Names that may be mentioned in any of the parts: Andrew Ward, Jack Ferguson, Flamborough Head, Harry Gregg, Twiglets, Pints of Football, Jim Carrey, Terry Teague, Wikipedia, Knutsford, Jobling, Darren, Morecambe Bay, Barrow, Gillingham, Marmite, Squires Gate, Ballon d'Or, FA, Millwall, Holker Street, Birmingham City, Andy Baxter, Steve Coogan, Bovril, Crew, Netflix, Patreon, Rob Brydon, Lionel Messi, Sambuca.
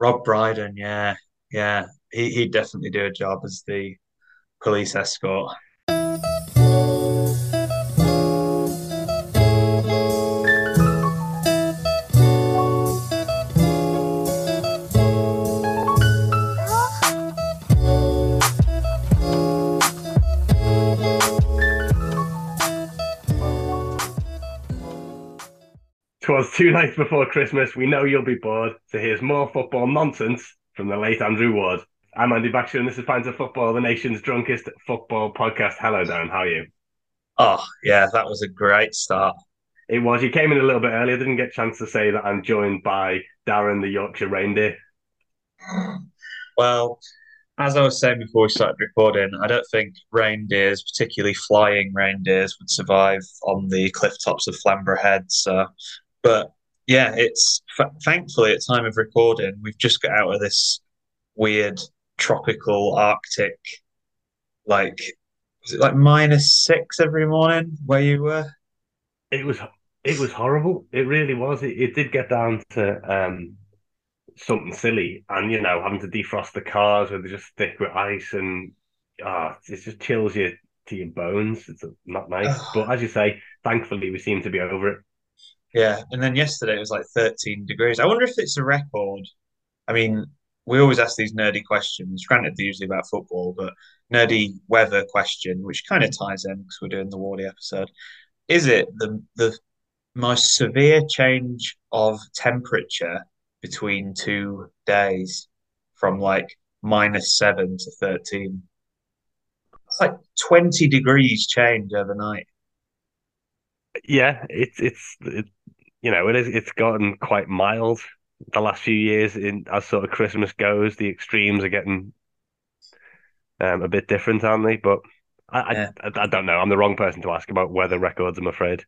Rob Brydon, yeah. He'd definitely do a job as the police escort. Twas 2 nights before Christmas, we know you'll be bored, so here's more football nonsense from the late Andrew Ward. I'm Andy Baxter and this is Pints of Football, the nation's drunkest football podcast. Hello, Darren, how are you? Oh, yeah, that was a great start. It was. You came in a little bit early. I didn't get a chance to say that I'm joined by Darren, the Yorkshire reindeer. Well, as I was saying before we started recording, I don't think reindeers, particularly flying reindeers, would survive on the cliff tops of Flamborough Head, so... But yeah, it's thankfully at time of recording, we've just got out of this weird tropical Arctic, like, was it like -6 every morning where you were? It was horrible. It really was. It did get down to something silly, and you know, having to defrost the cars where they just thick with ice, and it just chills you to your bones. It's not nice, but as you say, thankfully we seem to be over it. Yeah, and then yesterday it was like 13 degrees. I wonder if it's a record. I mean, we always ask these nerdy questions. Granted, they're usually about football, but nerdy weather question, which kind of ties in because we're doing the Wardy episode. Is it the most severe change of temperature between 2 days from like -7 to 13? It's like 20 degrees change overnight. Yeah, it's you know, it is. It's gotten quite mild the last few years. In as sort of Christmas goes, the extremes are getting a bit different, aren't they? But I don't know. I'm the wrong person to ask about weather records, I'm afraid.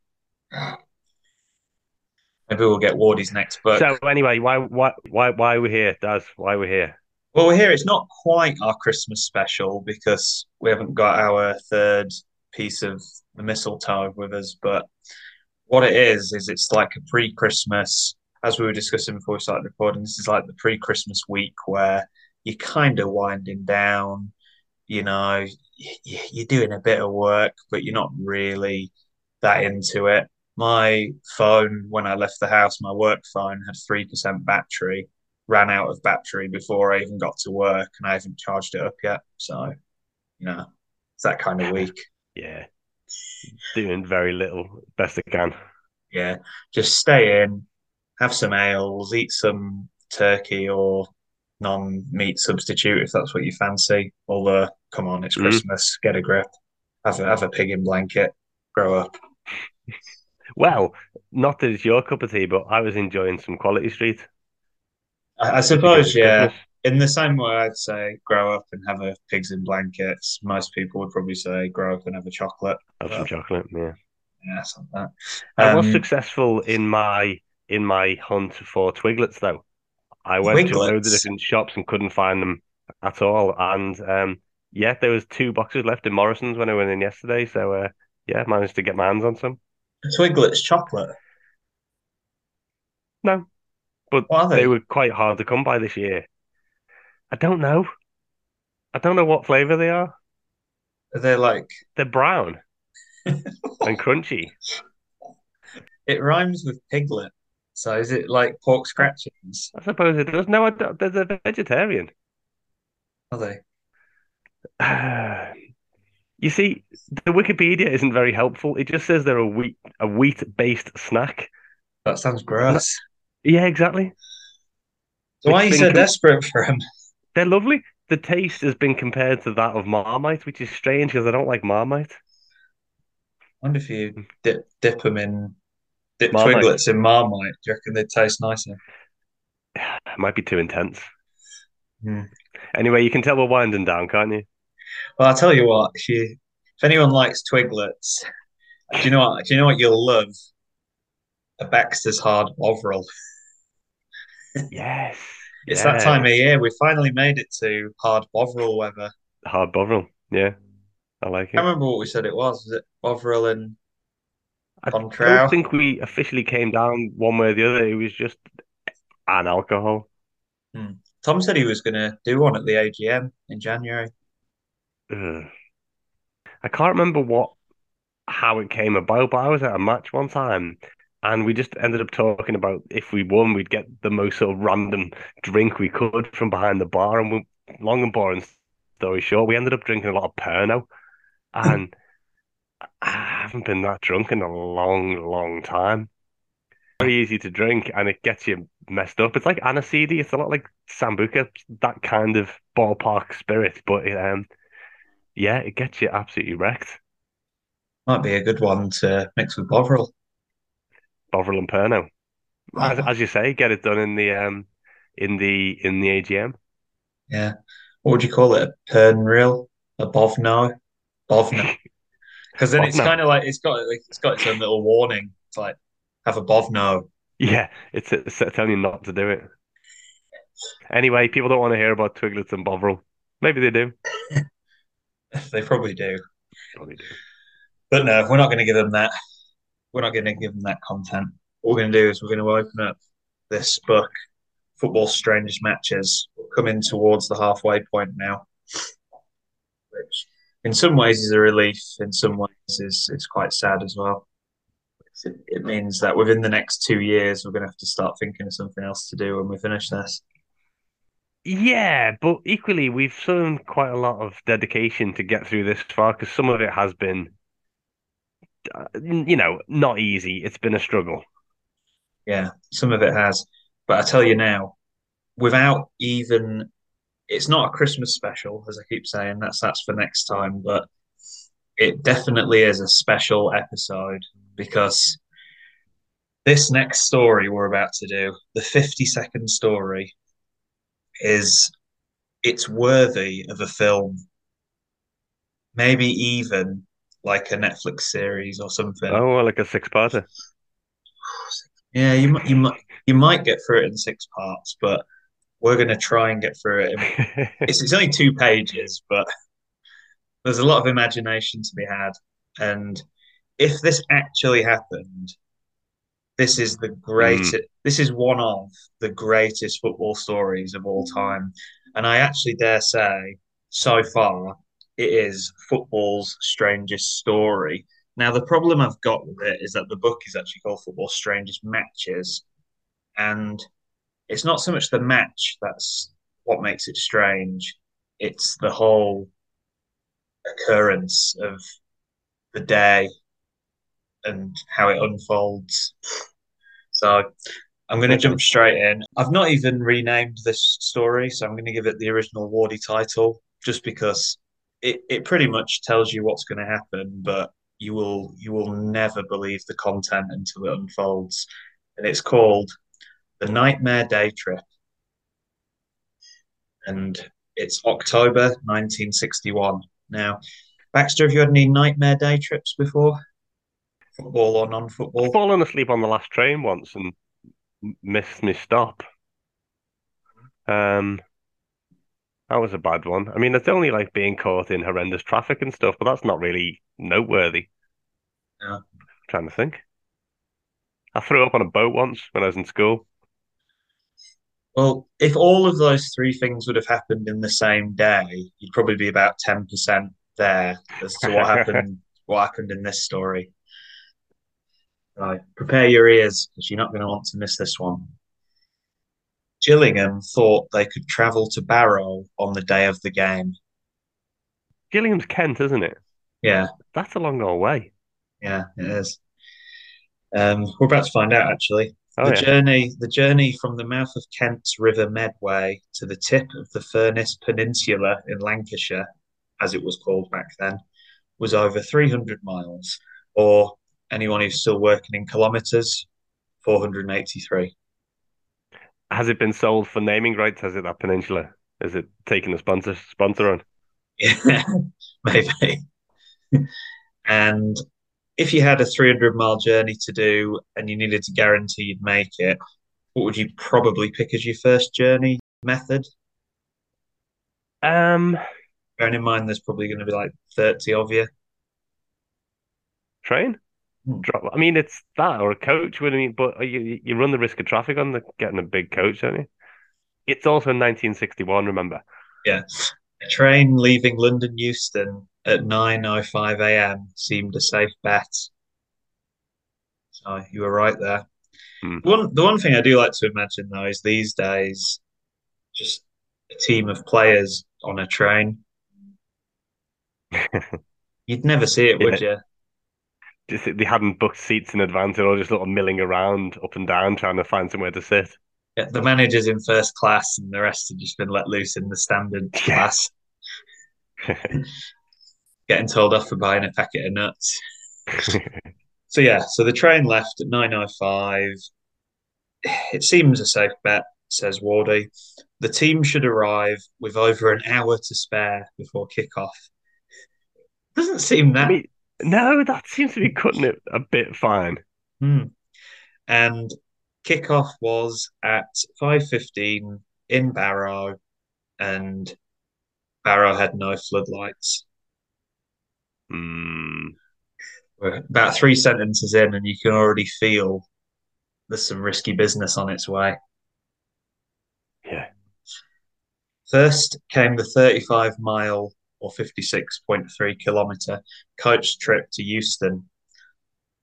Maybe we'll get Wardy's next book. So anyway, why are we here, Daz? Why are we here? Well, we're here. It's not quite our Christmas special because we haven't got our third piece of the mistletoe with us, but what it is it's like a pre-Christmas, as we were discussing before we started recording, this is like the pre-Christmas week where you're kind of winding down, you know, you're doing a bit of work, but you're not really that into it. My phone, when I left the house, my work phone had 3% battery, ran out of battery before I even got to work, and I haven't charged it up yet. So, you know, it's that kind of week. Yeah. Doing very little, best I can. Yeah, just stay in, have some ales, eat some turkey or non-meat substitute if that's what you fancy. Although, come on, it's Christmas, get a grip, have a pig in blanket, grow up. Well, not that it's your cup of tea, but I was enjoying some Quality Street. I suppose, yeah. Christmas. In the same way I'd say grow up and have a pigs in blankets, most people would probably say grow up and have a chocolate. Have some chocolate, yeah. Yeah, something like that. I was successful in my hunt for twiglets, though. I went to loads of different shops and couldn't find them at all. And yeah, there was 2 boxes left in Morrison's when I went in yesterday. So, yeah, managed to get my hands on some. Twiglets chocolate? No. But they were quite hard to come by this year. I don't know. I don't know what flavour they are. They're like... They're brown and crunchy. It rhymes with piglet. So is it like pork scratchings? I suppose it does. No, I don't. They're vegetarian. Are they? You see, the Wikipedia isn't very helpful. It just says they're a wheat-based snack. That sounds gross. Yeah, exactly. So why are you so desperate for them? They're lovely. The taste has been compared to that of Marmite, which is strange because I don't like Marmite. I wonder if you dip them in... Dip Twiglets in Marmite. Do you reckon they'd taste nicer? It might be too intense. Mm. Anyway, you can tell we're winding down, can't you? Well, I'll tell you what. If anyone likes Twiglets, do you know what you'll love? A Baxter's Hard Overall. Yes. It's that time of year. We finally made it to hard Bovril weather. Hard Bovril, yeah. I like it. I remember what we said it was. Was it Bovril and... I don't think we officially came down one way or the other. It was just an alcohol. Hmm. Tom said he was going to do one at the AGM in January. Ugh. I can't remember how it came about, but I was at a match one time and we just ended up talking about if we won, we'd get the most sort of random drink we could from behind the bar. And long and boring story short, we ended up drinking a lot of Pernod and... I haven't been that drunk in a long, long time. Very easy to drink and it gets you messed up. It's like aniseed. It's a lot like Sambuca, that kind of ballpark spirit. But yeah, it gets you absolutely wrecked. Might be a good one to mix with Bovril. Bovril and Pernod. Wow. As you say, get it done in the AGM. Yeah. What would you call it? A Pernril? A Bovno? Bovno. Because then it's kind of like it's got its own little warning. It's like, have a Bovno. Yeah, it's telling you not to do it. Anyway, people don't want to hear about Twiglets and Bovril. Maybe they do. They probably do. Probably do. But no, we're not going to give them that. We're not going to give them that content. What we're going to do is we're going to open up this book, Football's Strangest Matches. We're coming towards the halfway point now, which... in some ways is a relief, in some ways it's quite sad as well. It means that within the next 2 years, we're going to have to start thinking of something else to do when we finish this. Yeah, but equally, we've shown quite a lot of dedication to get through this far, because some of it has been, not easy. It's been a struggle. Yeah, some of it has. But I tell you now, without even... It's not a Christmas special, as I keep saying. That's for next time, but it definitely is a special episode because this next story we're about to do, the 52nd story, it's worthy of a film, maybe even like a Netflix series or something. Oh, like a 6-parter. Yeah, you might get through it in 6 parts, but. We're going to try and get through it. It's only 2 pages, but there's a lot of imagination to be had. And if this actually happened, this is the greatest. This is one of the greatest football stories of all time. And I actually dare say, so far, it is football's strangest story. Now, the problem I've got with it is that the book is actually called Football's Strangest Matches. And... it's not so much the match that's what makes it strange. It's the whole occurrence of the day and how it unfolds. So I'm going to jump straight in. I've not even renamed this story, so I'm going to give it the original Wardy title just because it pretty much tells you what's going to happen, but you will never believe the content until it unfolds. And it's called... The Nightmare Day Trip. And it's October 1961. Now, Baxter, have you had any nightmare day trips before? Football or non-football? I've fallen asleep on the last train once and missed my stop. That was a bad one. I mean, it's only like being caught in horrendous traffic and stuff, but that's not really noteworthy. Yeah. I'm trying to think. I threw up on a boat once when I was in school. Well, if all of those three things would have happened in the same day, you'd probably be about 10% there as to what happened. What happened in this story? Right, prepare your ears because you're not going to want to miss this one. Gillingham thought they could travel to Barrow on the day of the game. Gillingham's Kent, isn't it? Yeah. That's a long old way. Yeah, it is. We're about to find out, actually. The journey from the mouth of Kent's River Medway to the tip of the Furness Peninsula in Lancashire, as it was called back then, was over 300 miles, or anyone who's still working in kilometres, 483. Has it been sold for naming rights? Has it, that peninsula? Is it taking a sponsor on? Yeah, maybe. And if you had a 300-mile journey to do and you needed to guarantee you'd make it, what would you probably pick as your first journey method? Bearing in mind there's probably going to be like 30 of you. Train? I mean, it's that or a coach, wouldn't it? But you run the risk of traffic on getting a big coach, don't you? It's also 1961, remember? Yeah. A train leaving London Euston at 9:05 a.m. seemed a safe bet. So you were right there. The one thing I do like to imagine, though, is these days just a team of players on a train. You'd never see it, would you? Just, they hadn't booked seats in advance. They're all just little milling around up and down trying to find somewhere to sit. Yeah, the manager's in first class and the rest have just been let loose in the standard class. Getting told off for buying a packet of nuts. So the train left at 9:05. It seems a safe bet, says Wardy. The team should arrive with over an hour to spare before kickoff. Doesn't seem that... No, that seems to be cutting it a bit fine. And kickoff was at 5:15 in Barrow, and Barrow had no floodlights. We're about three sentences in, and you can already feel there's some risky business on its way. Yeah. First came the 35-mile or 56.3-kilometre coach trip to Euston.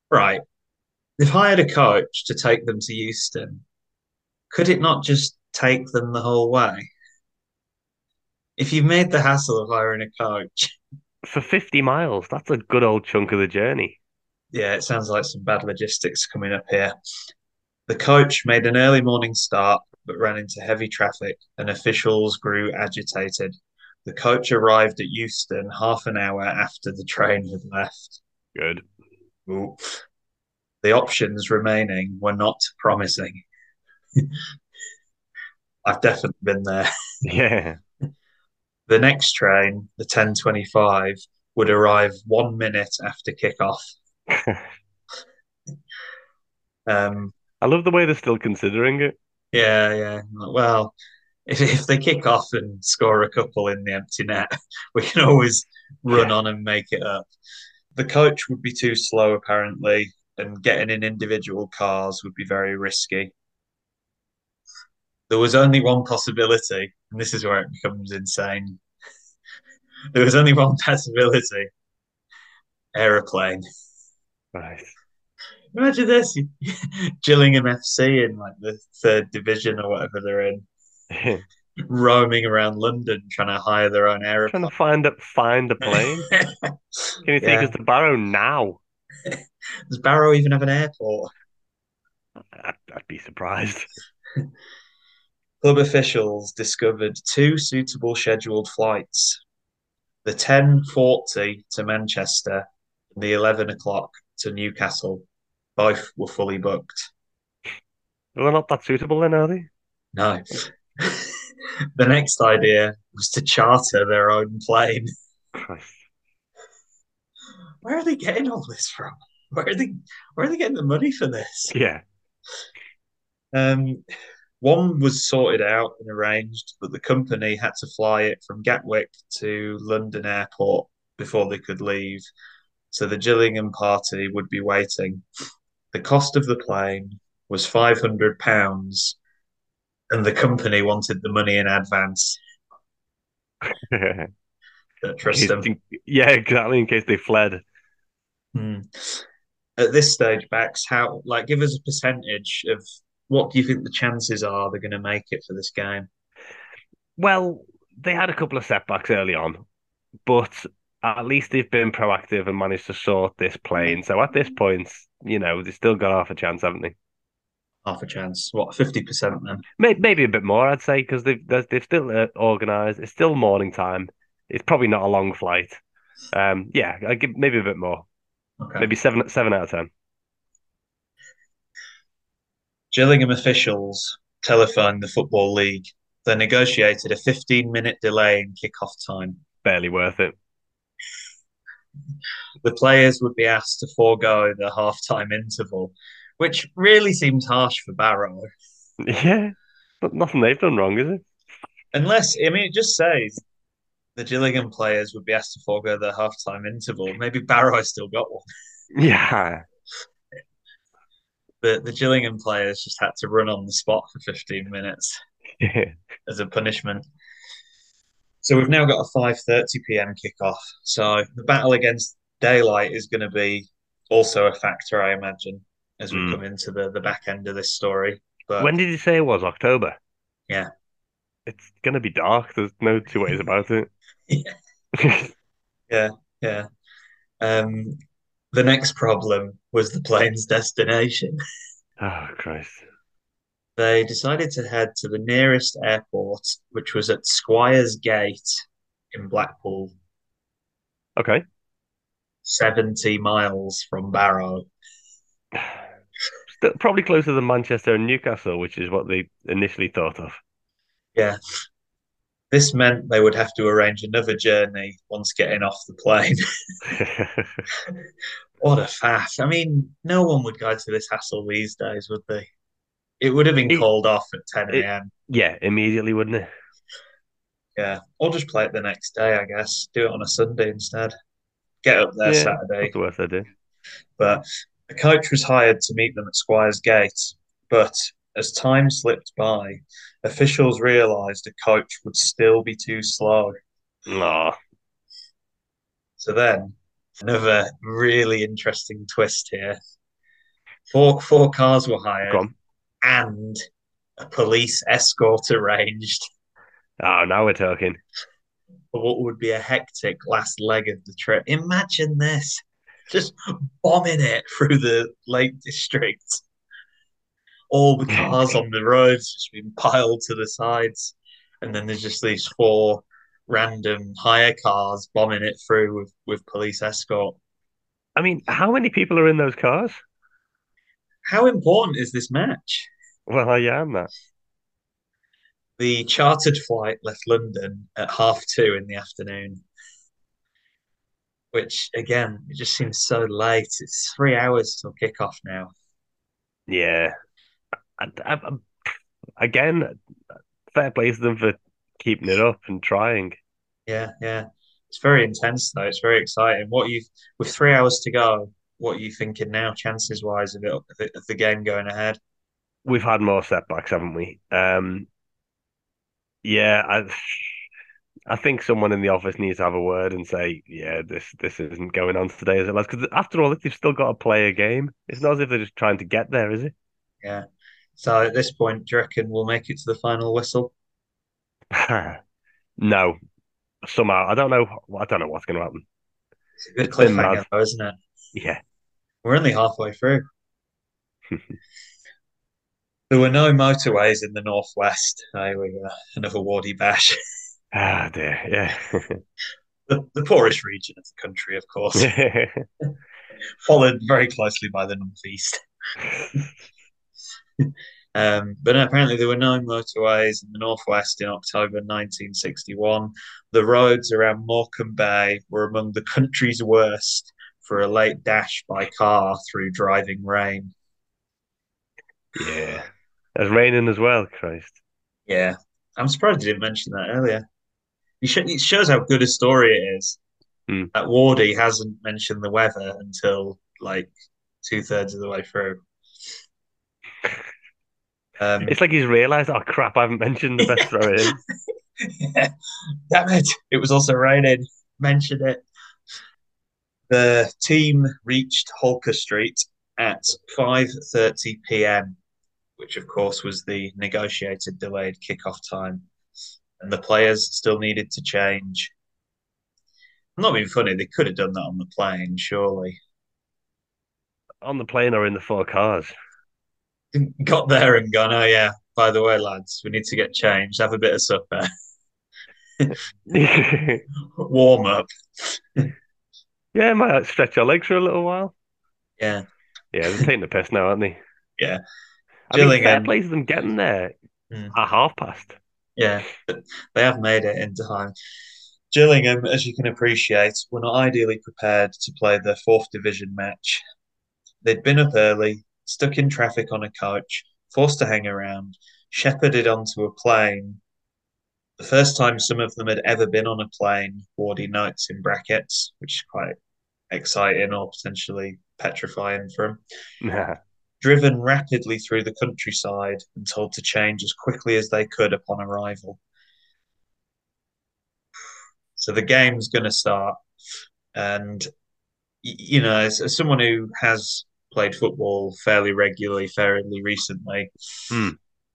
Right. They've hired a coach to take them to Euston. Could it not just take them the whole way? If you've made the hassle of hiring a coach... For 50 miles, that's a good old chunk of the journey. Yeah, it sounds like some bad logistics coming up here. The coach made an early morning start, but ran into heavy traffic, and officials grew agitated. The coach arrived at Euston half an hour after the train had left. Good. Ooh. The options remaining were not promising. I've definitely been there. Yeah. The next train, the 10:25, would arrive 1 minute after kickoff. I love the way they're still considering it. Yeah. Well... If they kick off and score a couple in the empty net, we can always run on and make it up. The coach would be too slow, apparently, and getting in individual cars would be very risky. There was only one possibility, and this is where it becomes insane. There was only one possibility. Aeroplane. Right. Imagine this. Gillingham FC in like the third division or whatever they're in. Roaming around London trying to hire their own aeroplane. Trying to find a plane. Can you take us to Barrow now? Does Barrow even have an airport? I'd be surprised. Club officials discovered two suitable scheduled flights. The 10:40 to Manchester and the 11 o'clock to Newcastle. Both were fully booked. Well, they're not that suitable then, are they? No. The next idea was to charter their own plane. Christ. Where are they getting all this from? Where are they getting the money for this? Yeah. One was sorted out and arranged, but the company had to fly it from Gatwick to London Airport before they could leave, so the Gillingham party would be waiting. The cost of the plane was £500, and the company wanted the money in advance. Trust them. Yeah, exactly, in case they fled. At this stage, Bax, how, like, give us a percentage of what do you think the chances are they're going to make it for this game? Well, they had a couple of setbacks early on, but at least they've been proactive and managed to sort this plane. So at this point, you know, they've still got half a chance, haven't they? Half a chance. What, 50% then? Maybe a bit more, I'd say, because they've still organised. It's still morning time. It's probably not a long flight. Yeah, I'd give maybe a bit more. Okay. Maybe 7 out of 10. Gillingham officials telephoned the Football League. They negotiated a 15-minute delay in kick-off time. Barely worth it. The players would be asked to forego the half-time interval, which really seems harsh for Barrow. Yeah, nothing they've done wrong, is it? Unless, I mean, it just says the Gillingham players would be asked to forego their half-time interval. Maybe Barrow still got one. Yeah. The Gillingham players just had to run on the spot for 15 minutes as a punishment. So we've now got a 5:30pm kickoff. So the battle against daylight is going to be also a factor, I imagine, as we come into the back end of this story. But when did you say it was? October? Yeah. It's going to be dark. There's no two ways about it. Yeah. The next problem was the plane's destination. Oh, Christ. They decided to head to the nearest airport, which was at Squires Gate in Blackpool. Okay. 70 miles from Barrow. Still, probably closer than Manchester and Newcastle, which is what they initially thought of. Yeah. This meant they would have to arrange another journey once getting off the plane. What a faff. I mean, no one would go to this hassle these days, would they? It would have been called off at 10 a.m. Yeah, immediately, wouldn't it? Yeah. Or just play it the next day, I guess. Do it on a Sunday instead. Get up there Saturday. That's the worst idea. But the coach was hired to meet them at Squires Gate, but as time slipped by, officials realised a coach would still be too slow. Nah. So then, another really interesting twist here. Four cars were hired and a police escort arranged. Oh, now we're talking. For what would be a hectic last leg of the trip. Imagine this. Just bombing it through the Lake District. All the cars on the roads just being piled to the sides. And then there's just these four random hire cars bombing it through with police escort. I mean, how many people are in those cars? How important is this match? Well, I am that. The chartered flight left London at 2:30 in the afternoon. Which, again, it just seems so late. It's 3 hours till kickoff now. Yeah. Again, fair play to them for keeping it up and trying. Yeah. It's very intense, though. It's very exciting. With 3 hours to go, what are you thinking now, chances-wise, of the game going ahead? We've had more setbacks, haven't we? I think someone in the office needs to have a word and say, this isn't going on today, is it? Because after all, they've still got to play a game. It's not as if they're just trying to get there, is it? Yeah. So at this point, do you reckon we'll make it to the final whistle? No. Somehow. I don't know what's going to happen. It's a good cliffhanger, though, isn't it? Yeah. We're only halfway through. There were no motorways in the northwest. There we go. Another wardy bash. Ah, dear, yeah. The poorest region of the country, of course. Followed very closely by the northeast. But apparently there were no motorways in the northwest in October 1961. The roads around Morecambe Bay were among the country's worst for a late dash by car through driving rain. Yeah. It's raining as well, Christ. Yeah. I'm surprised you didn't mention that earlier. It shows how good a story it is that Wardy hasn't mentioned the weather until like 2/3 of the way through. It's like he's realised, oh crap, I haven't mentioned the best throw in. Yeah. Damn it. It was also raining. Mention it. The team reached Holker Street at 5:30 p.m, which of course was the negotiated delayed kickoff time. And the players still needed to change. I'm not being funny, they could have done that on the plane, surely. On the plane or in the four cars. Got there and gone, oh yeah, by the way, lads, we need to get changed, have a bit of supper. Warm up. Yeah, might stretch our legs for a little while. Yeah. Yeah, they're taking the piss now, aren't they? Yeah. I mean, fair play to them getting there at half past. Yeah, but they have made it in time. Gillingham, as you can appreciate, were not ideally prepared to play their 4th division match. They'd been up early, stuck in traffic on a coach, forced to hang around, shepherded onto a plane. The first time some of them had ever been on a plane, Wardy notes in brackets, which is quite exciting or potentially petrifying for him. Driven rapidly through the countryside and told to change as quickly as they could upon arrival. So the game's going to start. And, you know, as someone who has played football fairly regularly, fairly recently,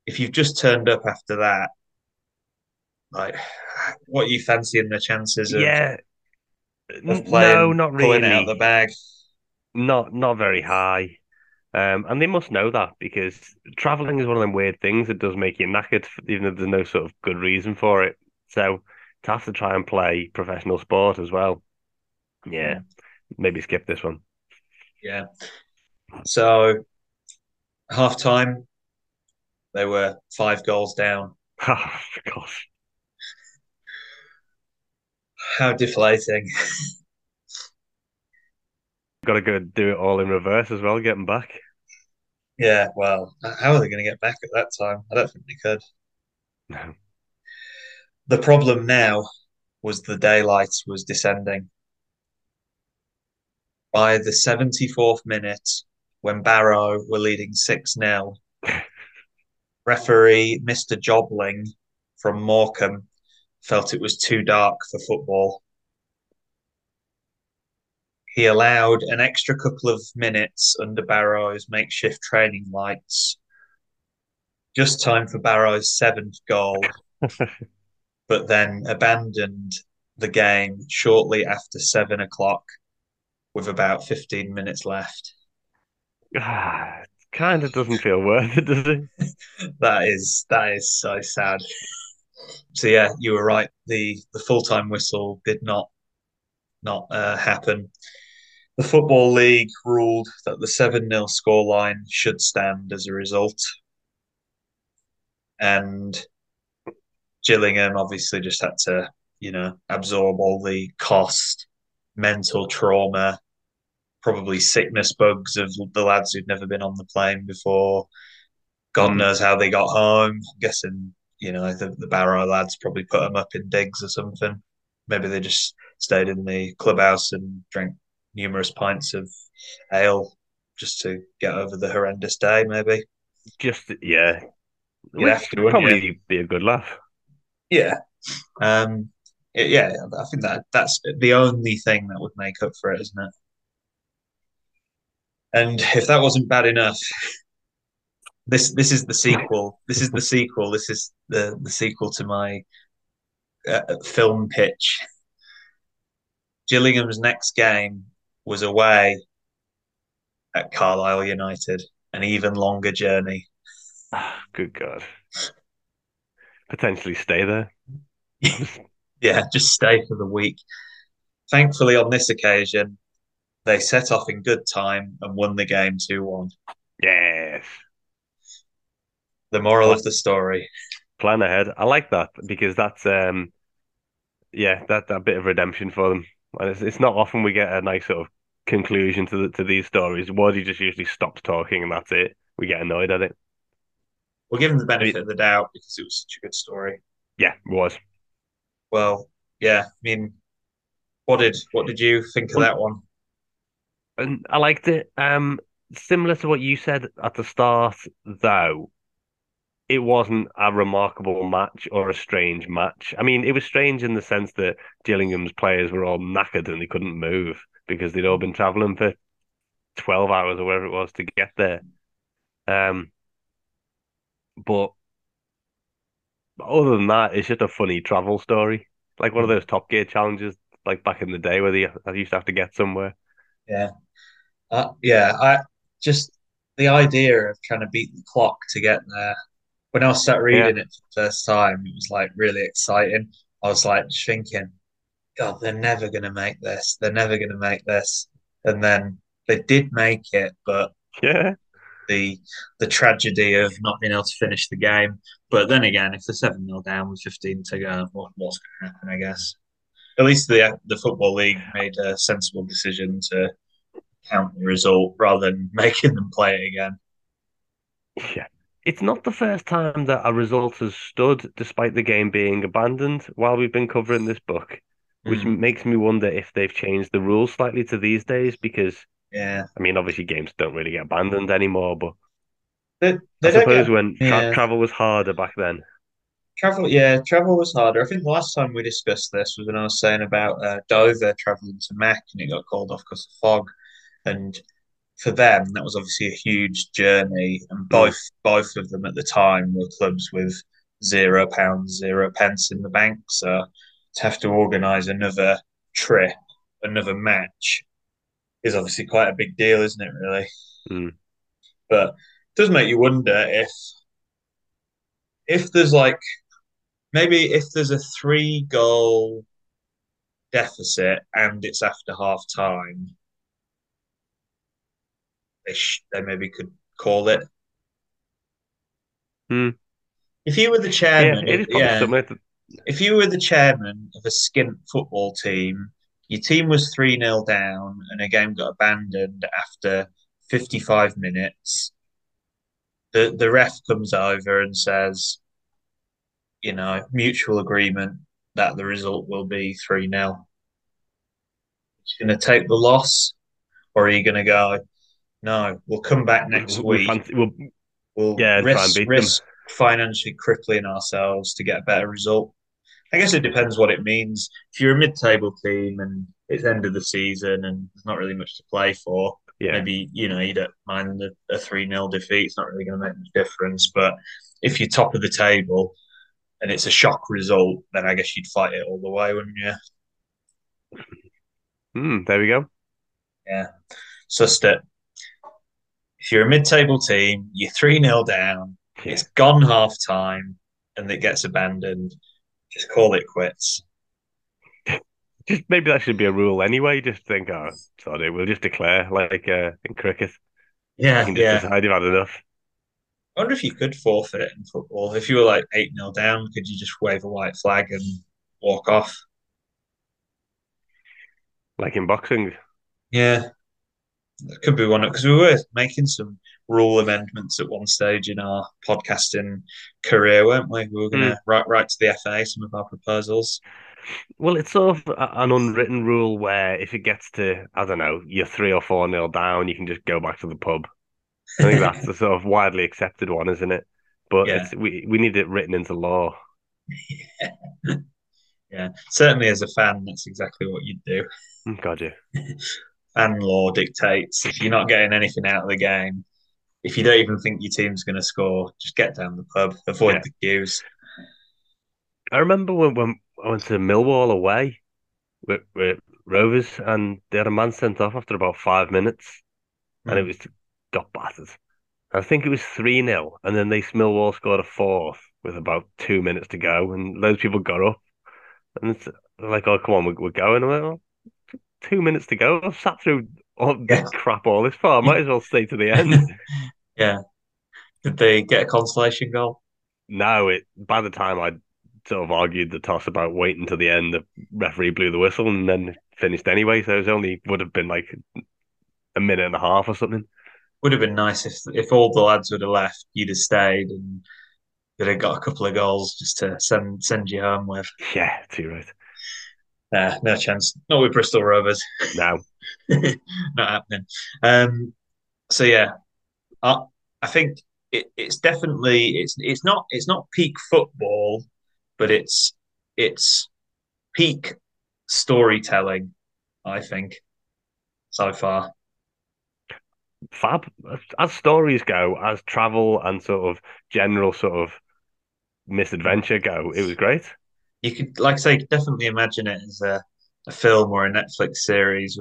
if you've just turned up after that, like, what are you fancying the chances of playing? No, not really. Pulling out of the bag? Not very high. And they must know that, because travelling is one of them weird things that does make you knackered, even if there's no sort of good reason for it. So to have to try and play professional sport as well. Yeah, maybe skip this one. Yeah. So half time, they were 5 goals down. Oh, gosh. How deflating. Got to go do it all in reverse as well, getting back. Yeah, well, how are they going to get back at that time? I don't think they could. No. The problem now was the daylight was descending. By the 74th minute, when Barrow were leading 6-0, referee Mr. Jobling from Morecambe felt it was too dark for football. He allowed an extra couple of minutes under Barrow's makeshift training lights. Just time for Barrow's 7th goal, but then abandoned the game shortly after 7 o'clock with about 15 minutes left. It kind of doesn't feel worth it, does it? That is so sad. So, yeah, you were right. The full-time whistle did not happen. The Football League ruled that the 7-0 scoreline should stand as a result. And Gillingham obviously just had to, you know, absorb all the cost, mental trauma, probably sickness bugs of the lads who'd never been on the plane before. God knows how they got home. I'm guessing, you know, the Barrow lads probably put them up in digs or something. Maybe they just stayed in the clubhouse and drank numerous pints of ale just to get over the horrendous day, maybe. Just, yeah. Probably be a good laugh. Yeah. Yeah, I think that's the only thing that would make up for it, isn't it? And if that wasn't bad enough, this is the sequel. This is the sequel. This is the sequel to my film pitch. Gillingham's next game was away at Carlisle United, an even longer journey. Oh, good God. Potentially stay there. Yeah, just stay for the week. Thankfully, on this occasion, they set off in good time and won the game 2-1. Yes. The moral of the story. Plan ahead. I like that, because that's, that bit of redemption for them. And it's not often we get a nice sort of conclusion to these stories. Wardy just usually stops talking and that's it. We get annoyed at it. We'll give him the benefit of the doubt because it was such a good story. Yeah, it was. Well, yeah, I mean, what did you think of that one? And I liked it. Similar to what you said at the start, though, it wasn't a remarkable match or a strange match. I mean, it was strange in the sense that Gillingham's players were all knackered and they couldn't move because they'd all been travelling for 12 hours or whatever it was to get there. But other than that, it's just a funny travel story. Like one of those Top Gear challenges, like back in the day where they used to have to get somewhere. Yeah. I just the idea of trying to beat the clock to get there. When I sat reading it for the first time, it was like really exciting. I was like thinking, God, they're never going to make this. They're never going to make this. And then they did make it, but the tragedy of not being able to finish the game. But then again, if they're 7-0 down with 15 to go, what's going to happen, I guess? At least the Football League made a sensible decision to count the result rather than making them play it again. Yeah. It's not the first time that a result has stood despite the game being abandoned while we've been covering this book, which makes me wonder if they've changed the rules slightly to these days because, I mean, obviously games don't really get abandoned anymore, but I suppose when travel was harder back then. Travel was harder. I think the last time we discussed this was when I was saying about Dover travelling to Mac and it got called off because of fog. And for them, that was obviously a huge journey. And both of them at the time were clubs with £0, 0p in the bank. So to have to organise another trip, another match, is obviously quite a big deal, isn't it, really? But it does make you wonder if there's like, maybe if there's a 3-goal deficit and it's after half-time, they maybe could call it. If you were the chairman, if you were the chairman of a skint football team, your team was 3-0 down and a game got abandoned after 55 minutes. The ref comes over and says, you know, mutual agreement that the result will be 3-0. You're going to take the loss, or are you going to go, no, we'll come back next week. We'll risk financially crippling ourselves to get a better result. I guess it depends what it means. If you're a mid-table team and it's end of the season and there's not really much to play for, maybe, you know, you don't mind a 3-0 defeat. It's not really going to make much difference. But if you're top of the table and it's a shock result, then I guess you'd fight it all the way, wouldn't you? There we go. Yeah. Sussed it. If you're a mid-table team, you're 3-0 down, it's gone half-time, and it gets abandoned, just call it quits. Just maybe that should be a rule anyway. Just think, oh, sorry, we'll just declare, like in cricket. Yeah, you can just decide you've had enough. I wonder if you could forfeit it in football. If you were like 8-0 down, could you just wave a white flag and walk off? Like in boxing? Yeah. That could be one of, because we were making some rule amendments at one stage in our podcasting career, weren't we? We were going to write to the FA some of our proposals. Well, it's sort of an unwritten rule where if it gets to, I don't know, you're 3 or 4-0 down, you can just go back to the pub. I think that's the sort of widely accepted one, isn't it? But we need it written into law. Yeah, certainly as a fan, that's exactly what you'd do. God, yeah. And law dictates if you're not getting anything out of the game, if you don't even think your team's going to score, just get down the pub, avoid the queues. I remember when I went to Millwall away with Rovers, and they had a man sent off after about 5 minutes, and it was got battered. I think it was 3-0, and then Millwall scored a fourth with about 2 minutes to go, and loads of people got up, and it's like, oh come on, we're going. I'm like, oh, 2 minutes to go. I've sat through all this crap all this far. I might as well stay to the end. Did they get a consolation goal? No. By the time I sort of argued the toss about waiting to the end, the referee blew the whistle and then finished anyway. So it would have been like a minute and a half or something. would have been nice if all the lads would have left, you'd have stayed and you'd have got a couple of goals just to send you home with. Yeah, too right. No chance. Not with Bristol Rovers. No. Not happening. So yeah, I think it's definitely it's not peak football, but it's peak storytelling, I think, so far. Fab. As stories go, as travel and sort of general sort of misadventure go, it was great. You could, like I say, definitely imagine it as a film or a Netflix series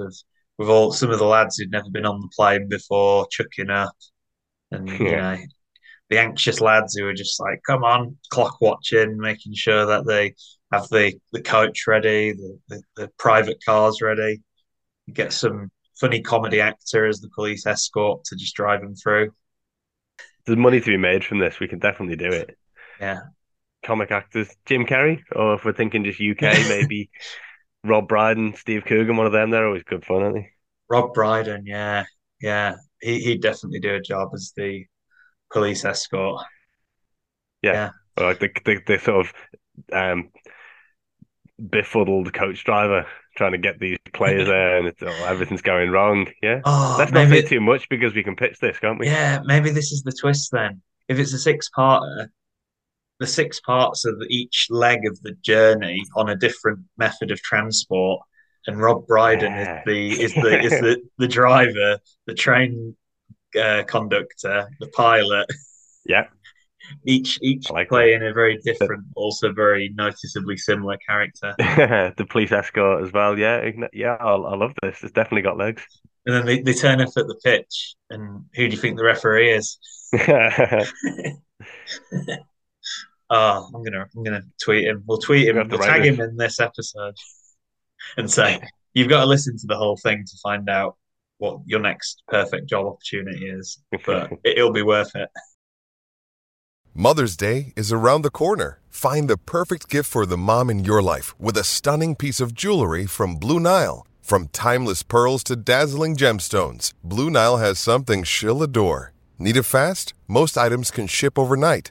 with all some of the lads who'd never been on the plane before chucking up, and you know, the anxious lads who are just like, come on, clock watching, making sure that they have the coach ready, the private cars ready. You get some funny comedy actor as the police escort to just drive them through. There's money to be made from this. We can definitely do it. Yeah. Comic actors, Jim Carrey, or if we're thinking just UK, maybe Rob Brydon, Steve Coogan, one of them. They're always good fun, aren't they? Rob Brydon, yeah. He'd definitely do a job as the police escort. Yeah. Or like the sort of befuddled coach driver trying to get these players there, and everything's going wrong. Yeah. Oh, let's not say too much because we can pitch this, can't we? Yeah, maybe this is the twist then. If it's a six-parter, the 6 parts of each leg of the journey on a different method of transport, and Rob Brydon is the driver, the train conductor, the pilot. Yeah. Each like playing a very different, also very noticeably similar character. The police escort as well. Yeah. I love this. It's definitely got legs. And then they turn up at the pitch, and who do you think the referee is? Oh, I'm gonna tweet him. We'll tweet him. We'll tag him in this episode, and say you've got to listen to the whole thing to find out what your next perfect job opportunity is. But it'll be worth it. Mother's Day is around the corner. Find the perfect gift for the mom in your life with a stunning piece of jewelry from Blue Nile. From timeless pearls to dazzling gemstones, Blue Nile has something she'll adore. Need it fast? Most items can ship overnight.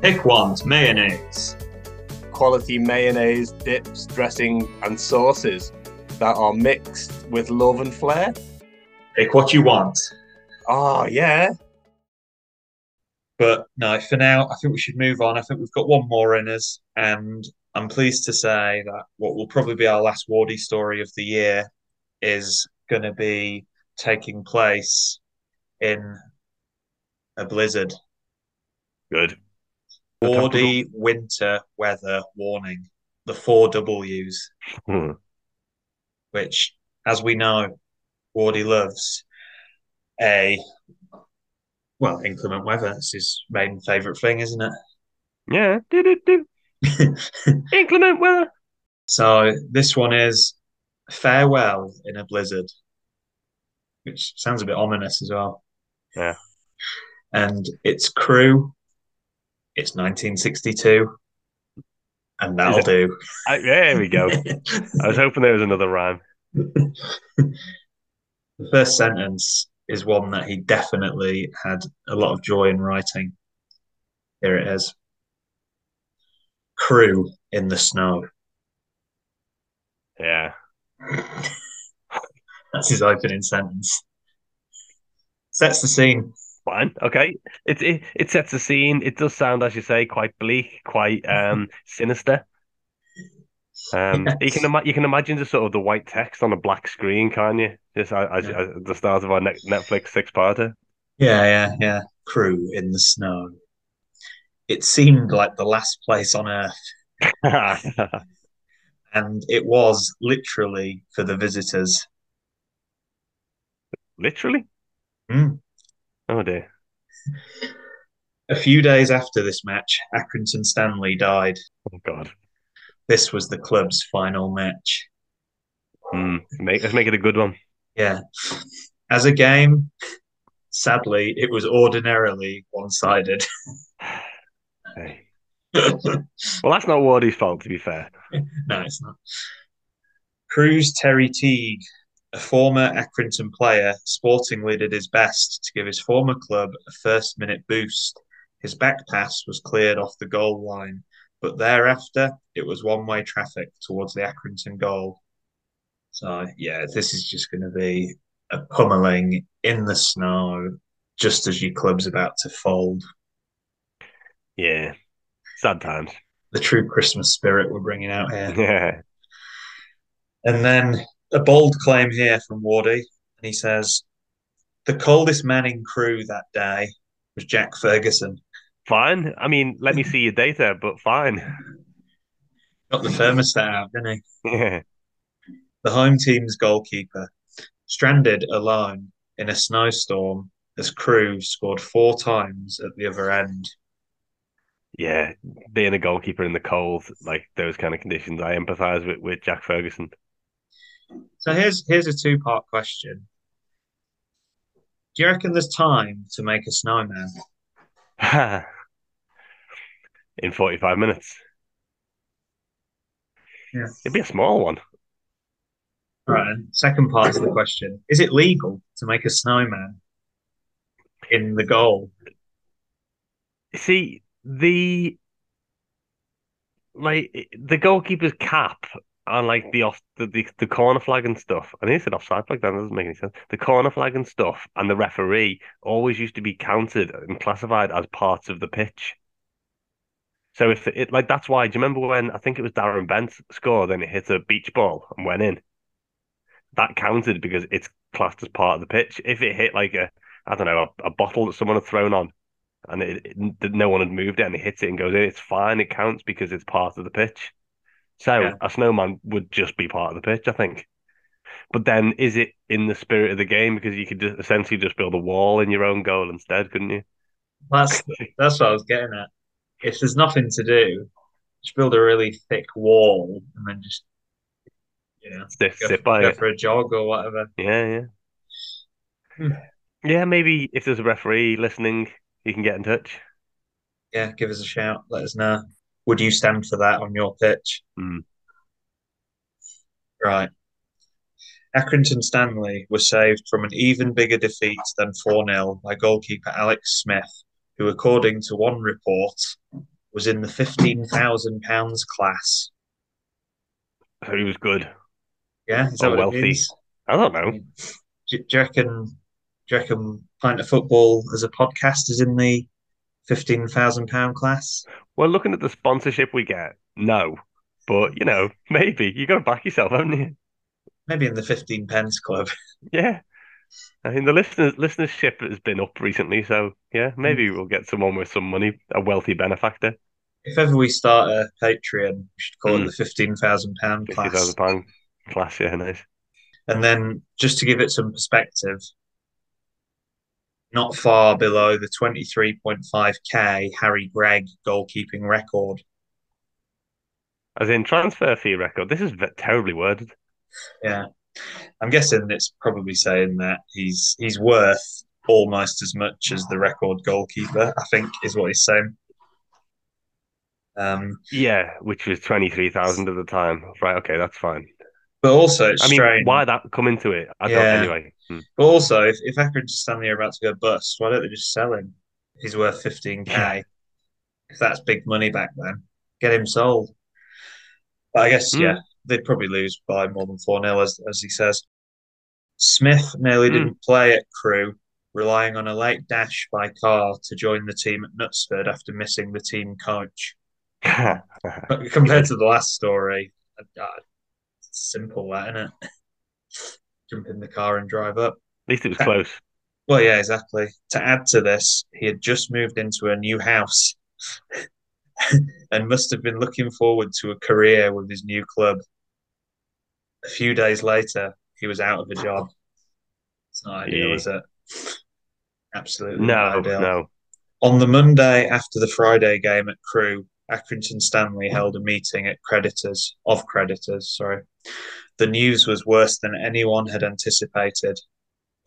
Pick one's mayonnaise. Quality mayonnaise, dips, dressing and sauces that are mixed with love and flair. Pick what you want. Oh, yeah. But no, for now, I think we should move on. I think we've got one more in us, and I'm pleased to say that what will probably be our last Wardy story of the year is going to be taking place in a blizzard. Good. Wardy winter weather warning, the 4 W's, which, as we know, Wardy loves inclement weather. It's his main favourite thing, isn't it? Yeah. Inclement weather. So this one is farewell in a blizzard, which sounds a bit ominous as well. Yeah. And it's Crew. It's 1962, and that'll do. There we go. I was hoping there was another rhyme. The first sentence is one that he definitely had a lot of joy in writing. Here it is. Crew in the snow. Yeah. That's his opening sentence. Sets the scene. Fine. Okay. It sets a scene. It does sound, as you say, quite bleak, quite sinister. You can imagine the sort of the white text on a black screen, can't you? Just as the stars of our Netflix six-parter. Yeah. Crew in the snow. It seemed like the last place on earth. And it was literally for the visitors. Literally? Mm. Oh, dear. A few days after this match, Accrington Stanley died. Oh, God. This was the club's final match. Let's make it a good one. Yeah. As a game, sadly, it was ordinarily one-sided. Hey. Well, that's not Wardy's fault, to be fair. No, it's not. Crew's Terry Teague, a former Accrington player, sportingly did his best to give his former club a first-minute boost. His back pass was cleared off the goal line, but thereafter it was one-way traffic towards the Accrington goal. So, yeah, this is just going to be a pummeling in the snow just as your club's about to fold. Yeah. Sad times. The true Christmas spirit we're bringing out here. Yeah. And then a bold claim here from Wardy. And he says, the coldest man in Crew that day was Jack Ferguson. Fine. I mean, let me see your data, but fine. Got the thermostat out, didn't he? Yeah. The home team's goalkeeper, stranded alone in a snowstorm as Crew scored 4 times at the other end. Yeah, being a goalkeeper in the cold, like those kind of conditions, I empathise with Jack Ferguson. So here's a 2-part question. Do you reckon there's time to make a snowman? In 45 minutes. Yeah. It'd be a small one. All right, and second part of the question. Is it legal to make a snowman in the goal? See, the goalkeeper's cap and like the corner flag and stuff. I think it's an offside flag. That doesn't make any sense. The corner flag and stuff, and the referee always used to be counted and classified as parts of the pitch. So if it like that's why. Do you remember when I think it was Darren Bent scored and it hit a beach ball and went in? That counted because it's classed as part of the pitch. If it hit like a bottle that someone had thrown on. And no one had moved it, and it hits it and goes in. It's fine. It counts because it's part of the pitch. So a snowman would just be part of the pitch, I think. But then, is it in the spirit of the game? Because you could essentially just build a wall in your own goal instead, couldn't you? That's what I was getting at. If there's nothing to do, just build a really thick wall and then just sit by it for a jog or whatever. Yeah. Maybe if there's a referee listening. You can get in touch. Yeah, give us a shout. Let us know. Would you stand for that on your pitch? Mm. Right. Accrington Stanley were saved from an even bigger defeat than 4-0 by goalkeeper Alex Smith, who, according to one report, was in the £15,000 class. So he was good. Yeah, is that what wealthy? It is? I don't know. Do you reckon Pints of Football as a podcast is in the £15,000 class? Well, looking at the sponsorship we get, no. But, maybe. You've got to back yourself, haven't you? Maybe in the 15 pence club. Yeah. I mean, the listenership has been up recently, so, yeah, maybe we'll get someone with some money, a wealthy benefactor. If ever we start a Patreon, we should call it the £15,000 class. £15,000 class, yeah, nice. And then, just to give it some perspective, not far below the 23.5k Harry Gregg goalkeeping record. As in transfer fee record. This is terribly worded. Yeah. I'm guessing it's probably saying that he's worth almost as much as the record goalkeeper, I think is what he's saying. Yeah, which was 23,000 at the time. Right, okay, that's fine. But also, it's strange. Why that come into it? I don't anyway. But also, if Accrington Stanley are about to go bust, why don't they just sell him? He's worth 15k. If that's big money back then, get him sold. But I guess, they'd probably lose by more than 4-0, as he says. Smith nearly didn't play at Crewe, relying on a late dash by car to join the team at Knutsford after missing the team coach. But compared to the last story, Simple, that, isn't it? Jump in the car and drive up. At least it was close. Well, yeah, exactly. To add to this, he had just moved into a new house and must have been looking forward to a career with his new club. A few days later, he was out of a job. It's not ideal, is it? Absolutely not ideal. No. On the Monday after the Friday game at Crew, Accrington Stanley held a meeting of creditors. The news was worse than anyone had anticipated.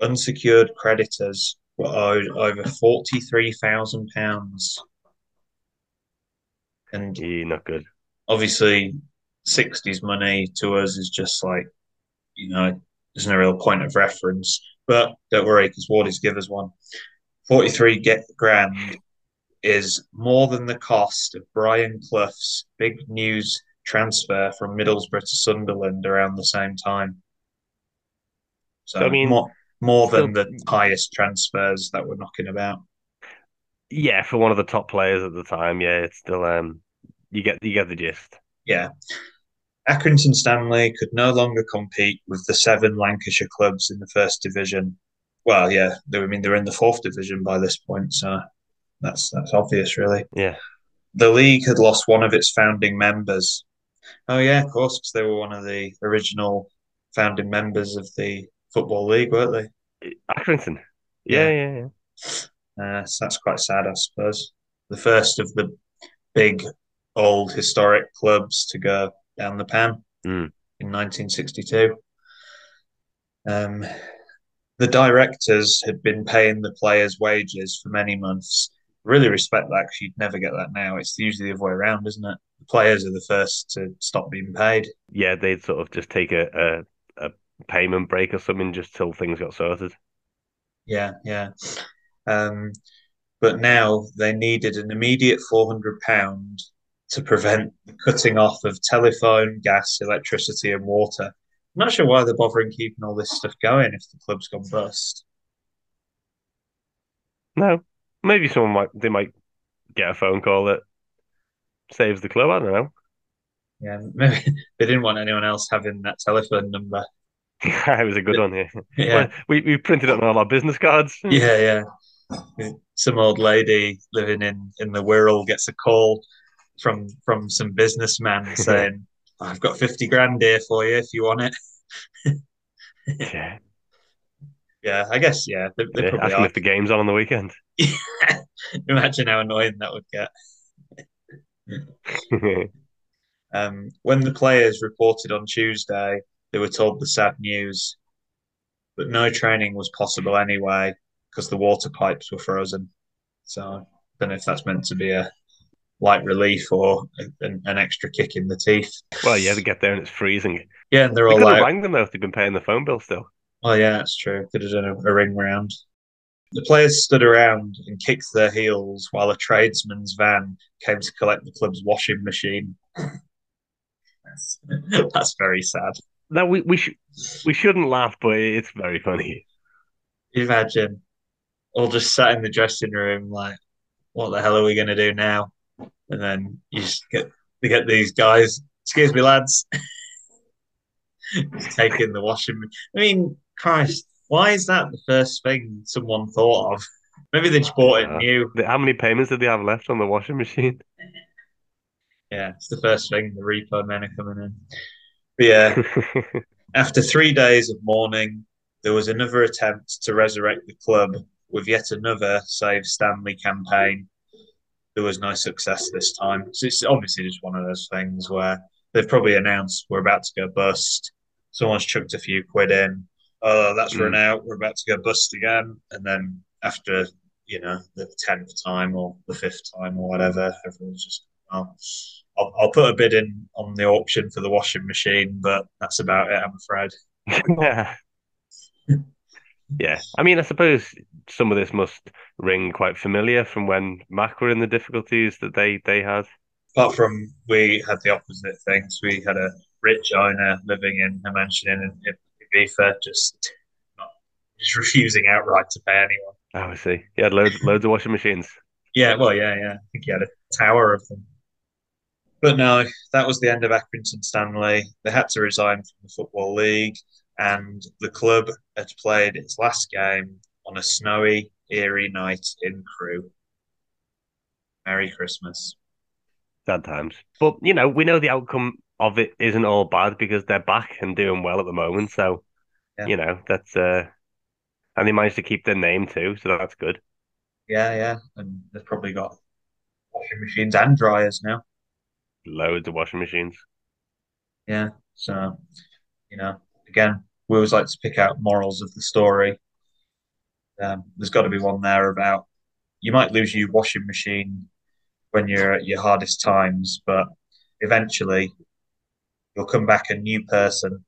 Unsecured creditors were owed over £43,000. And not good. Obviously, 60s money to us is just like, there's no real point of reference. But don't worry, because Wardy's give us one. 43 grand is more than the cost of Brian Clough's big news transfer from Middlesbrough to Sunderland around the same time. So more than the highest transfers that we're knocking about. Yeah, for one of the top players at the time, it's still you get the gist. Yeah. Accrington Stanley could no longer compete with the 7 Lancashire clubs in the first division. Well, yeah, they're in the 4th division by this point, so that's obvious, really. Yeah. The league had lost one of its founding members. Oh, yeah, of course, because they were one of the original founding members of the Football League, weren't they? Accrington. Yeah. So that's quite sad, I suppose. The first of the big, old, historic clubs to go down the pan in 1962. The directors had been paying the players' wages for many months. Really respect that, because you'd never get that now. It's usually the other way around, isn't it? The players are the first to stop being paid. Yeah, they'd sort of just take a payment break or something just till things got sorted. Yeah. But now they needed an immediate £400 to prevent the cutting off of telephone, gas, electricity and water. I'm not sure why they're bothering keeping all this stuff going if the club's gone bust. No. Maybe they might get a phone call that saves the club, I don't know. Yeah, maybe they didn't want anyone else having that telephone number. It was a good one, yeah. Yeah. We printed it on all our business cards. Yeah. Some old lady living in the Wirral gets a call from some businessman saying, I've got 50 grand here for you if you want it. Yeah. Yeah, I guess, yeah. They probably asking if the game's on the weekend. Imagine how annoying that would get. When the players reported on Tuesday, they were told the sad news. But no training was possible anyway because the water pipes were frozen. So I don't know if that's meant to be a light relief or an extra kick in the teeth. Well, yeah, they get there and it's freezing. Yeah, and they're all like... They could have rang them though if they've been paying the phone bill still. Oh, yeah, that's true. Could have done a ring round. The players stood around and kicked their heels while a tradesman's van came to collect the club's washing machine. That's very sad. No, we shouldn't laugh, but it's very funny. Imagine all just sat in the dressing room like, what the hell are we going to do now? And then you just get these guys, excuse me, lads, taking the washing. I mean, Christ, why is that the first thing someone thought of? Maybe they just bought it new. How many payments did they have left on the washing machine? Yeah, it's the first thing, the repo men are coming in. But yeah, after 3 days of mourning, there was another attempt to resurrect the club with yet another Save Stanley campaign. There was no success this time. So it's obviously just one of those things where they've probably announced we're about to go bust. Someone's chucked a few quid in. Oh, that's run out. We're about to go bust again. And then after, the 10th time or the 5th time or whatever, everyone's just, well, I'll put a bid in on the auction for the washing machine, but that's about it, I'm afraid. Yeah. I mean, I suppose some of this must ring quite familiar from when Mac were in the difficulties that they had. Apart from we had the opposite things. We had a rich owner living in a mansion in Ibiza, just refusing outright to pay anyone. Oh, I see. He had loads of washing machines. Yeah, well, yeah. I think he had a tower of them. But no, that was the end of Accrington Stanley. They had to resign from the Football League, and the club had played its last game on a snowy, eerie night in Crew. Merry Christmas. Sad times. But, you know, we know the outcome of it isn't all bad because they're back and doing well at the moment. So, you know, that's... and they managed to keep their name too, so that's good. Yeah, yeah. And they've probably got washing machines and dryers now. Loads of washing machines. Yeah. So, you know, again, we always like to pick out morals of the story. There's got to be one there about you might lose your washing machine when you're at your hardest times, but eventually you'll come back a new person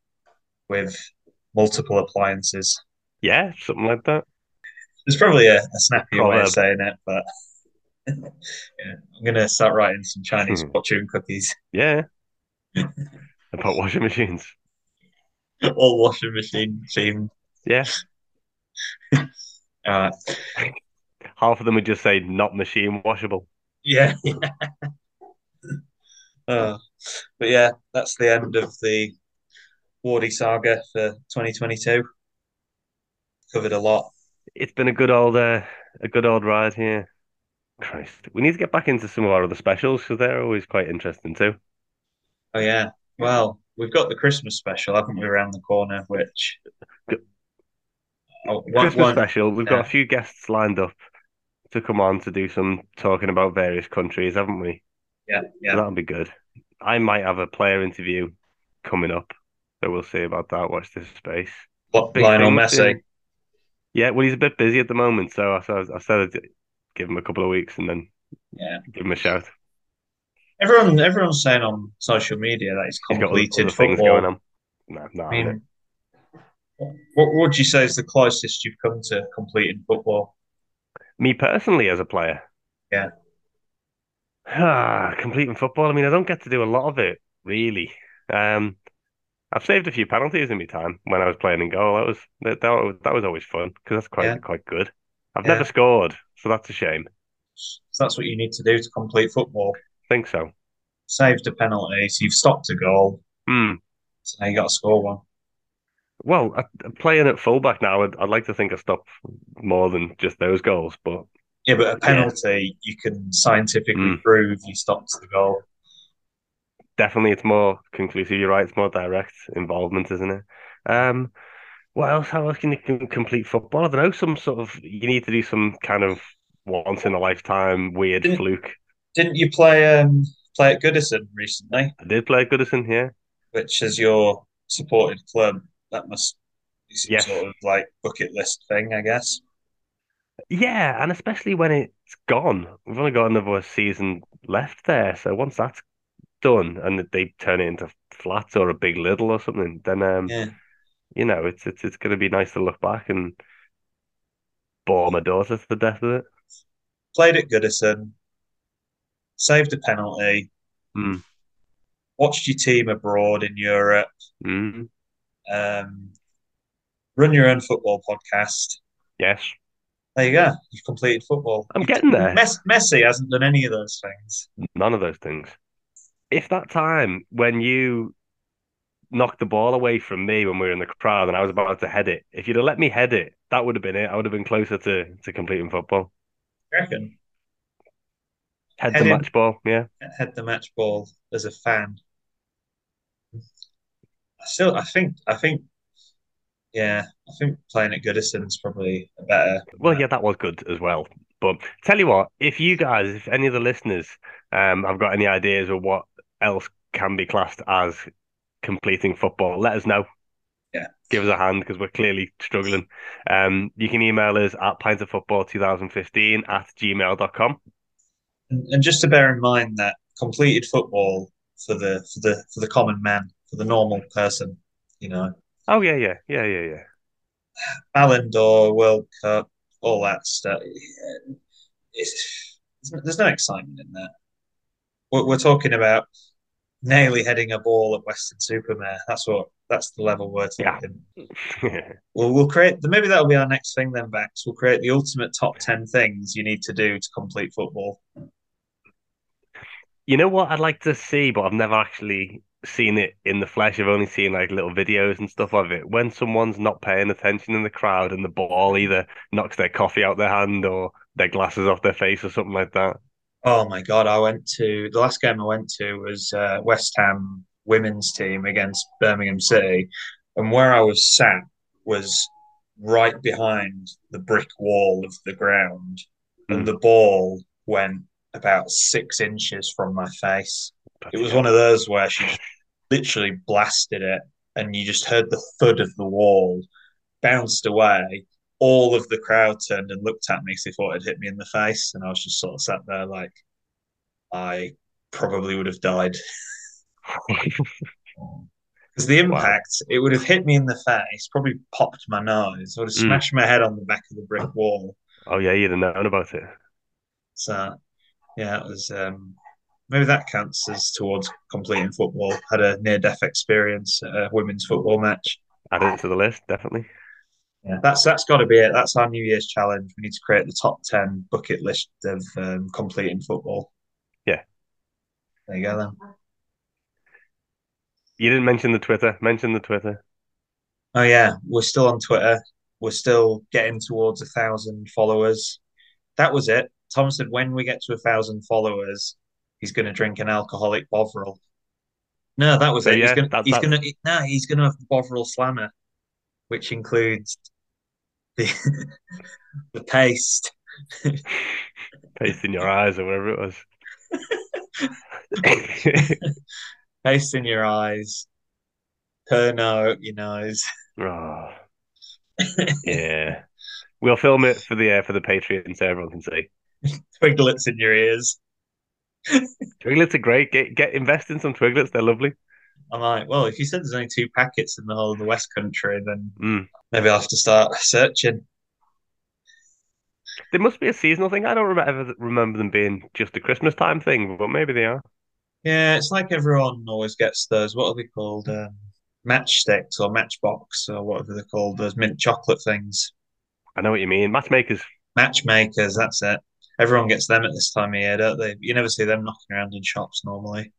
with multiple appliances. Yeah, something like that. There's probably a snappy way of saying it, but I'm going to start writing some Chinese fortune cookies. Yeah. About washing machines. All washing machine themed. Yeah. All right. Half of them would just say, not machine washable. Yeah. But yeah, that's the end of the Wardy saga for 2022. Covered a lot. It's been a good old ride here. Christ, we need to get back into some of our other specials because they're always quite interesting too. Oh yeah, well, we've got the Christmas special, haven't we, around the corner? Which special? We've got a few guests lined up to come on to do some talking about various countries, haven't we? Yeah, yeah. So that'll be good. I might have a player interview coming up, so we'll see about that. Watch this space. What, Lionel Messi? Yeah, well, he's a bit busy at the moment, so I said I'd give him a couple of weeks and then give him a shout. Everyone's saying on social media that he's completed other football. Things going on. No, I mean, what would you say is the closest you've come to completing football? Me personally, as a player? Yeah. Completing football? I mean, I don't get to do a lot of it, really. I've saved a few penalties in my time when I was playing in goal. That was always fun because that's quite good. I've never scored, so that's a shame. So that's what you need to do to complete football. I think so. Saved a penalty, so you've stopped a goal. So now you got to score one. Well, playing at fullback now, I'd like to think I stop more than just those goals, but yeah, but a penalty you can scientifically prove you stopped the goal. Definitely, it's more conclusive. You're right. It's more direct involvement, isn't it? What else? How else can you complete football? I don't know. Some sort of you need to do some kind of once in a lifetime weird fluke. Didn't you play at Goodison recently? I did play at Goodison, yeah. Which is your supported club? That must be some sort of like bucket list thing, I guess. Yeah, and especially when it's gone, we've only got another season left there. So once that's done and they turn it into flats or a big little or something, then you know, it's going to be nice to look back and bore my daughter to the death of it. Played at Goodison, saved a penalty, watched your team abroad in Europe, run your own football podcast. Yes, there you go. You've completed football. I'm getting there. Messi hasn't done any of those things. None of those things. If that time when you knocked the ball away from me when we were in the crowd and I was about to head it, if you'd have let me head it, that would have been it. I would have been closer to completing football. I reckon. Head the match ball, yeah. Head the match ball as a fan. I think playing at Goodison's probably a better... Well, yeah, that was good as well. But tell you what, if you guys, if any of the listeners have got any ideas of what else can be classed as completing football, let us know. Yeah, give us a hand because we're clearly struggling. You can email us at pintsoffootball2015@gmail.com. And just to bear in mind that completed football for the common man, for the normal person, you know. Oh yeah. Ballon d'Or, World Cup, all that stuff. There's no excitement in that. We're talking about nearly heading a ball at Western Super-Mare. That's the level we're talking. Yeah. Well, we'll create... Maybe that'll be our next thing then, Bax. We'll create the ultimate top 10 things you need to do to complete football. You know what I'd like to see, but I've never actually seen it in the flesh. I've only seen like little videos and stuff of it. When someone's not paying attention in the crowd and the ball either knocks their coffee out their hand or their glasses off their face or something like that. Oh my God, the last game I went to was West Ham women's team against Birmingham City. And where I was sat was right behind the brick wall of the ground. And the ball went about 6 inches from my face. It was one of those where she just literally blasted it and you just heard the thud of the wall, bounced away. All of the crowd turned and looked at me because they thought it hit me in the face. And I was just sort of sat there like, I probably would have died. Because the impact, it would have hit me in the face, probably popped my nose. I would have smashed my head on the back of the brick wall. Oh, yeah, you'd have known about it. So, yeah, it was... maybe that counts as towards completing football. Had a near-death experience at a women's football match. Add it to the list, definitely. Yeah, that's got to be it. That's our New Year's challenge. We need to create the top 10 bucket list of completing football. Yeah. There you go, then. You didn't mention the Twitter. Mention the Twitter. Oh, yeah. We're still on Twitter. We're still getting towards 1,000 followers. That was it. Tom said when we get to 1,000 followers, he's going to drink an alcoholic Bovril. No, that was it. Yeah, he's going to have the Bovril Slammer, which includes the the paste. Paste in your eyes or whatever it was. Paste in your eyes. Perno up your nose. Oh. Yeah, we'll film it for the Patreon so everyone can see. Twiglets in your ears. Twiglets are great. Invest in some Twiglets. They're lovely. I'm like, well, if you said there's only 2 packets in the whole of the West Country, then maybe I'll have to start searching. There must be a seasonal thing. I don't remember them being just a Christmas time thing, but maybe they are. Yeah, it's like everyone always gets those. What are they called? Matchsticks or matchbox or whatever they're called, those mint chocolate things. I know what you mean. Matchmakers, that's it. Everyone gets them at this time of year, don't they? You never see them knocking around in shops normally.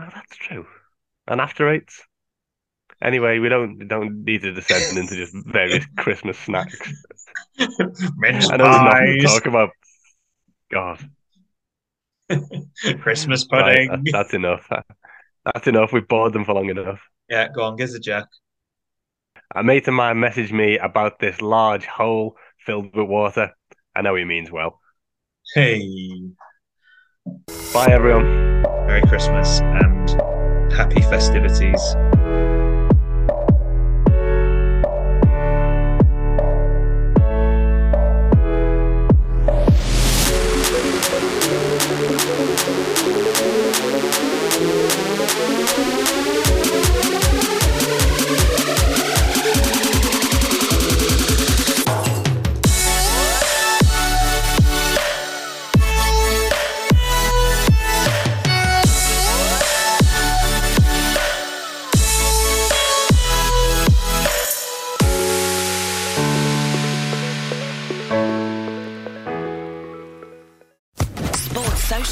Oh, that's true. And after 8s. Anyway, we don't need to descend into just various Christmas snacks. Mince pies. I know there's nothing to talk about. God. Christmas pudding. Right, that's enough. That's enough. We've bored them for long enough. Yeah, go on, give us a Jack. A mate of mine messaged me about this large hole filled with water. I know he means well. Hey. Bye, everyone. Merry Christmas and happy festivities.